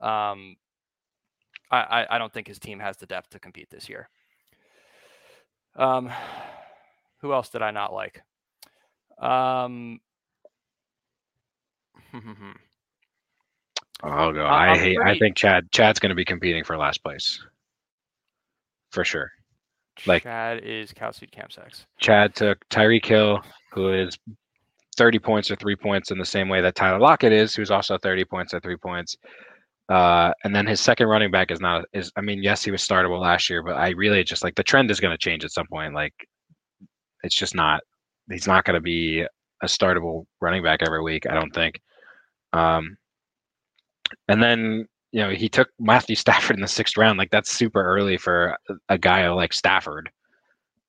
I don't think his team has the depth to compete this year. Who else did I not like? Oh no! I think Chad's going to be competing for last place, for sure. Like, Chad is cow seed camp sacks. Chad took Tyreek Hill, who is 30 points or 3 points in the same way that Tyler Lockett is, who's also 30 points or 3 points. And then his second running back is. I mean, yes, he was startable last year, but I really just like the trend is going to change at some point. Like, it's just not. He's not going to be a startable running back every week, I don't think. And then, you know, he took Matthew Stafford in the 6th round. Like, that's super early for a guy like Stafford.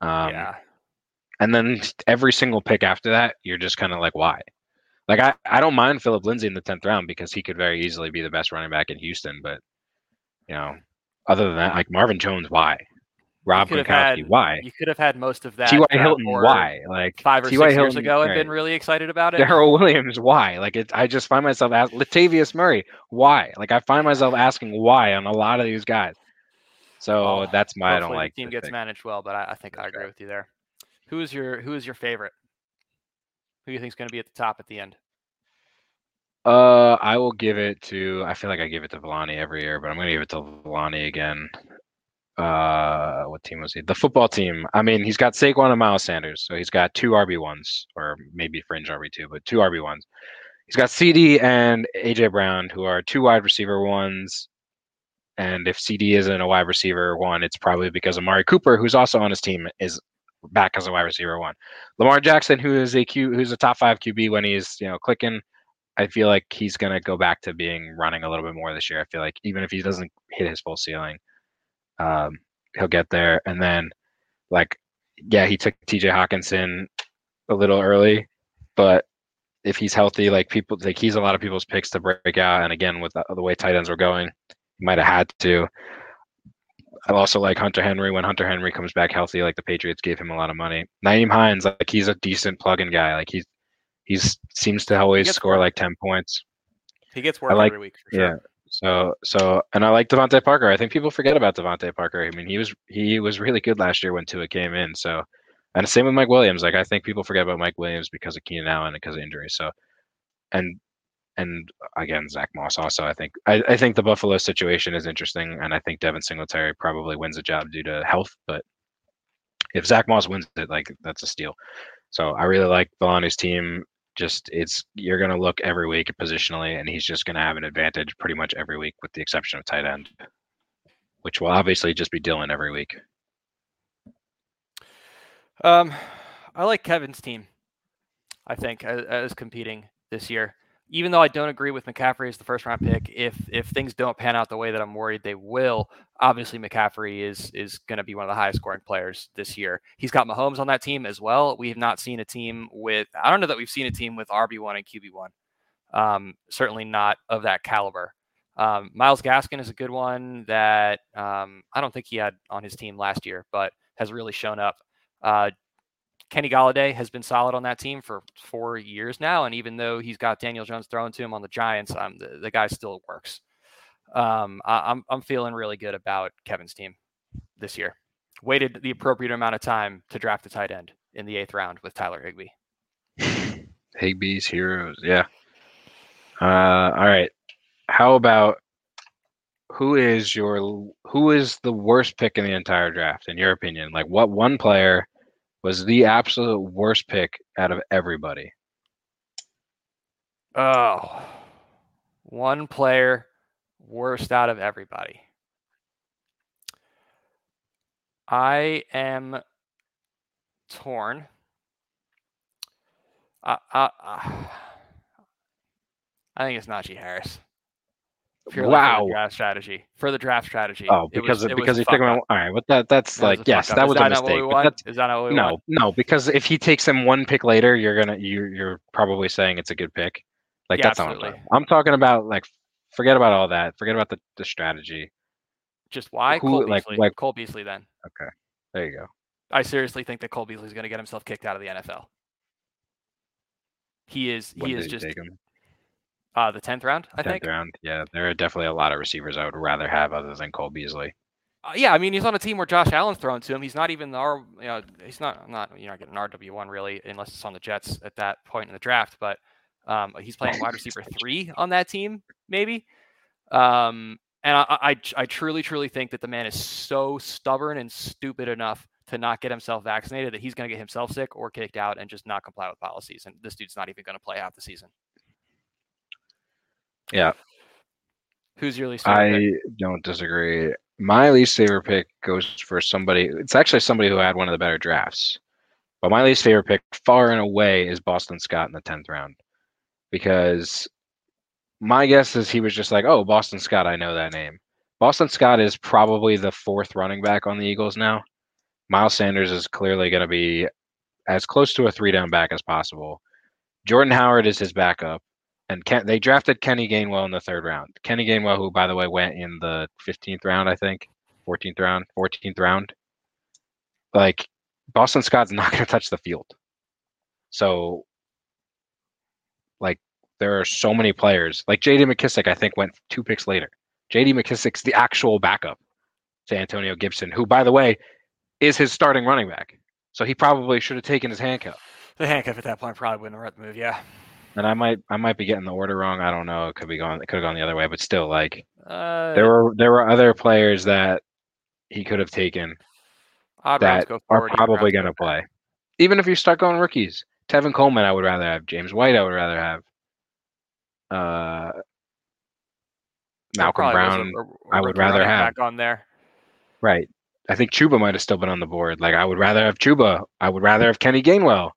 And then every single pick after that, you're just kind of like, why? Like, I don't mind Phillip Lindsay in the 10th round because he could very easily be the best running back in Houston. But, you know, other than that, like Marvin Jones, why? Rob Gronkowski, why? You could have had most of that. T.Y. Hilton, why? Like 5 or 6 years ago, I've been really excited about it. Darrell Williams, why? Like I just find myself asking Latavius Murray, why? Like I find myself asking why on a lot of these guys. So that's my. I don't like. The team gets managed well, but I think I agree with you there. Who is your favorite? Who do you think is going to be at the top at the end? I will give it to. I feel like I give it to Villani every year, but I'm going to give it to Villani again. What team was he? The football team. I mean, he's got Saquon and Miles Sanders, so he's got 2 RB1s, or maybe fringe RB2, but 2 RB1s. He's got CD and AJ Brown, who are 2 wide receiver ones, And if CD isn't a wide receiver one, it's probably because Amari Cooper, who's also on his team, is back as a wide receiver one. Lamar Jackson, who's a top five QB when he's, you know, clicking, I feel like he's going to go back to being running a little bit more this year. I feel like even if he doesn't hit his full ceiling, he'll get there. And then, like, yeah, he took TJ Hawkinson a little early, but if he's healthy, like, people, like, he's a lot of people's picks to break out. And again, with the way tight ends were going, he might have had to. I also like Hunter Henry. When Hunter Henry comes back healthy, like, the Patriots gave him a lot of money. Naeem Hines, like, he's a decent plug-in guy. Like, he's seems to always score like 10 points. He gets work every week. For sure. Yeah. So, and I like Devontae Parker. I think people forget about Devontae Parker. I mean, he was really good last year when Tua came in. So, and the same with Mike Williams. Like, I think people forget about Mike Williams because of Keenan Allen and because of injuries. So, and again, Zach Moss also, I think the Buffalo situation is interesting. And I think Devin Singletary probably wins the job due to health. But if Zach Moss wins it, like, that's a steal. So I really like Villani's team. Just, it's, you're going to look every week positionally, and he's just going to have an advantage pretty much every week with the exception of tight end, which will obviously just be Dylan every week. I like Kevin's team, I think, as competing this year. Even though I don't agree with McCaffrey as the first-round pick, if things don't pan out the way that I'm worried they will, obviously McCaffrey is going to be one of the highest-scoring players this year. He's got Mahomes on that team as well. We have not seen a team with – I don't know that we've seen a team with RB1 and QB1. Certainly not of that caliber. Myles Gaskin is a good one that I don't think he had on his team last year, but has really shown up. Kenny Galladay has been solid on that team for 4 years now. And even though he's got Daniel Jones thrown to him on the Giants, the guy still works. I'm feeling really good about Kevin's team this year. Waited the appropriate amount of time to draft a tight end in the 8th round with Tyler Higbee. Higbee's heroes. Yeah. All right. How about who is the worst pick in the entire draft, in your opinion? Like, what one player was the absolute worst pick out of everybody? Oh, one player worst out of everybody. I am torn. I think it's Najee Harris. Wow. For the draft strategy. Oh, because you took him out. All right, but that's like, yes, that was a mistake. Is that not what we want? No, because if he takes him one pick later, you're probably saying it's a good pick. Like, yeah, that's not what I'm talking about. Like, forget about all that. Forget about the strategy. Just why? Cole Beasley then. Okay. There you go. I seriously think that Cole Beasley is going to get himself kicked out of the NFL. He is just the 10th round, I think. 10th round, yeah. There are definitely a lot of receivers I would rather have other than Cole Beasley. Yeah, I mean, he's on a team where Josh Allen's thrown to him. He's not even you're not getting an RB1 really, unless it's on the Jets at that point in the draft. But he's playing wide receiver 3 on that team, maybe. And I truly think that the man is so stubborn and stupid enough to not get himself vaccinated that he's going to get himself sick or kicked out and just not comply with policies. And this dude's not even going to play half the season. Yeah. Who's your least favorite pick? I don't disagree. My least favorite pick goes for somebody. It's actually somebody who had one of the better drafts. But my least favorite pick, far and away, is Boston Scott in the 10th round. Because my guess is he was just like, oh, Boston Scott, I know that name. Boston Scott is probably the 4th running back on the Eagles now. Miles Sanders is clearly going to be as close to a 3-down back as possible. Jordan Howard is his backup. And they drafted Kenny Gainwell in the 3rd round. Kenny Gainwell, who, by the way, went in the 15th round, I think, 14th round. Like, Boston Scott's not going to touch the field. So, like, there are so many players. Like, J.D. McKissic, I think, went 2 picks later. J.D. McKissick's the actual backup to Antonio Gibson, who, by the way, is his starting running back. So he probably should have taken his handcuff. The handcuff at that point probably wouldn't have read the move, yeah. And I might be getting the order wrong. I don't know. It could have gone the other way, but still, like, there were other players that he could have taken that are probably going to play. Even if you start going rookies, Tevin Coleman, I would rather have. James White, I would rather have. Malcolm Brown, I would rather have back on there. Right. I think Chuba might have still been on the board. Like, I would rather have Chuba. I would rather have Kenny Gainwell.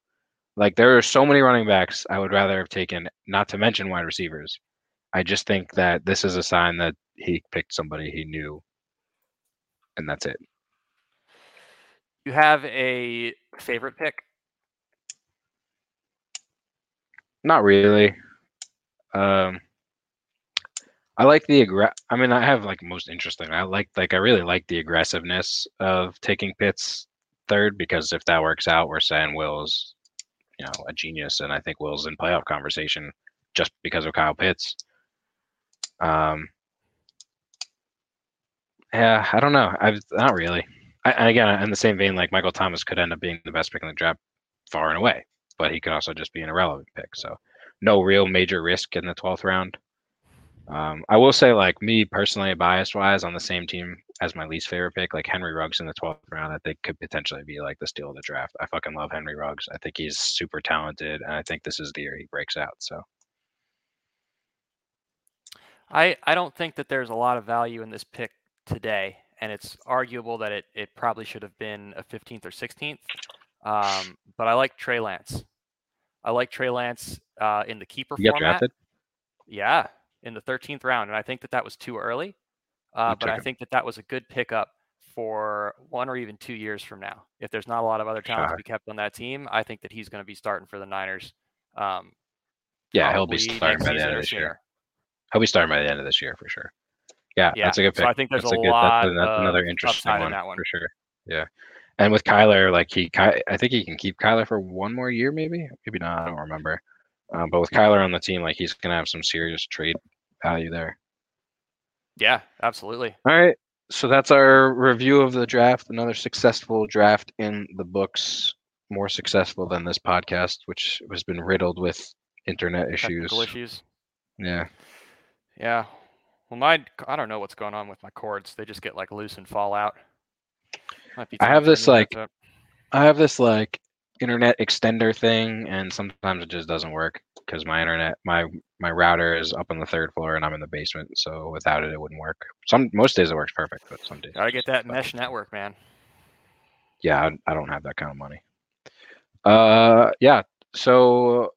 Like, there are so many running backs I would rather have taken, not to mention wide receivers. I just think that this is a sign that he picked somebody he knew, and that's it. You have a favorite pick? Not really. I like the I have like most interesting. I really like the aggressiveness of taking Pitts third, because if that works out, we're saying Will's, you know, a genius, and I think Will's in playoff conversation just because of Kyle Pitts. Yeah, I don't know. I've not really. And again, in the same vein, like Michael Thomas could end up being the best pick in the draft far and away, but he could also just be an irrelevant pick. So no real major risk in the 12th round. I will say, like, me personally, bias-wise, on the same team as my least favorite pick, like Henry Ruggs in the 12th round, I think could potentially be like the steal of the draft. I fucking love Henry Ruggs. I think he's super talented, and I think this is the year he breaks out. So I don't think that there's a lot of value in this pick today, and it's arguable that it probably should have been a 15th or 16th. But I like Trey Lance. I like Trey Lance in the keeper format. Drafted? Yeah. In the 13th round, and I think that was too early, but I think that was a good pickup for 1 or even 2 years from now. If there's not a lot of other talent to be kept on that team, I think that he's going to be starting for the Niners. Yeah, he'll be starting by the end of this year. He'll be starting by the end of this year for sure. Yeah, that's a good pick. So I think there's that's another interesting one, in that one for sure. Yeah, and with Kyler, like I think he can keep Kyler for 1 more year, maybe not. I don't remember. But with Kyler on the team, like, he's going to have some serious trade value there. Yeah, absolutely. All right. So that's our review of the draft. Another successful draft in the books, more successful than this podcast, which has been riddled with internet issues. Technical issues. Yeah. Yeah. Well, I don't know what's going on with my cords. They just get like loose and fall out. I have this internet extender thing, and sometimes it just doesn't work because my internet, my router is up on the 3rd floor, and I'm in the basement. So without it, it wouldn't work. Most days it works perfect, but some days. Gotta get that mesh network, man. Yeah, I don't have that kind of money. Yeah. So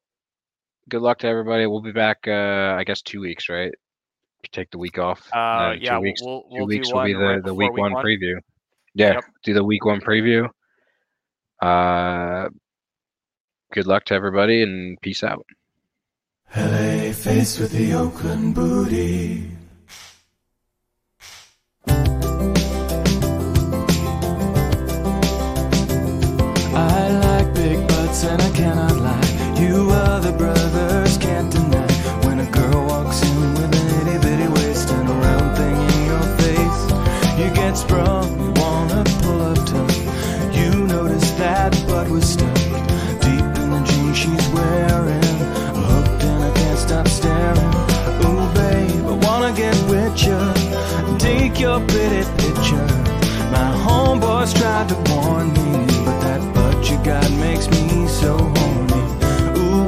good luck to everybody. We'll be back. I guess 2 weeks, right? Take the week off. Yeah. 2 weeks. We'll 2 weeks will be the week one preview. Yeah. Yep. Do the week one preview. Good luck to everybody, and peace out. LA faced with the Oakland booty. I like big butts and I cannot lie. You other brothers can't deny. When a girl walks in with an itty bitty waist and a round thing in your face, you get sprung, you wanna pull up tough. That butt was stuck deep in the jeans she's wearing. I'm hooked and I can't stop staring. Ooh, babe, I wanna get with ya, take your pretty picture. My homeboys tried to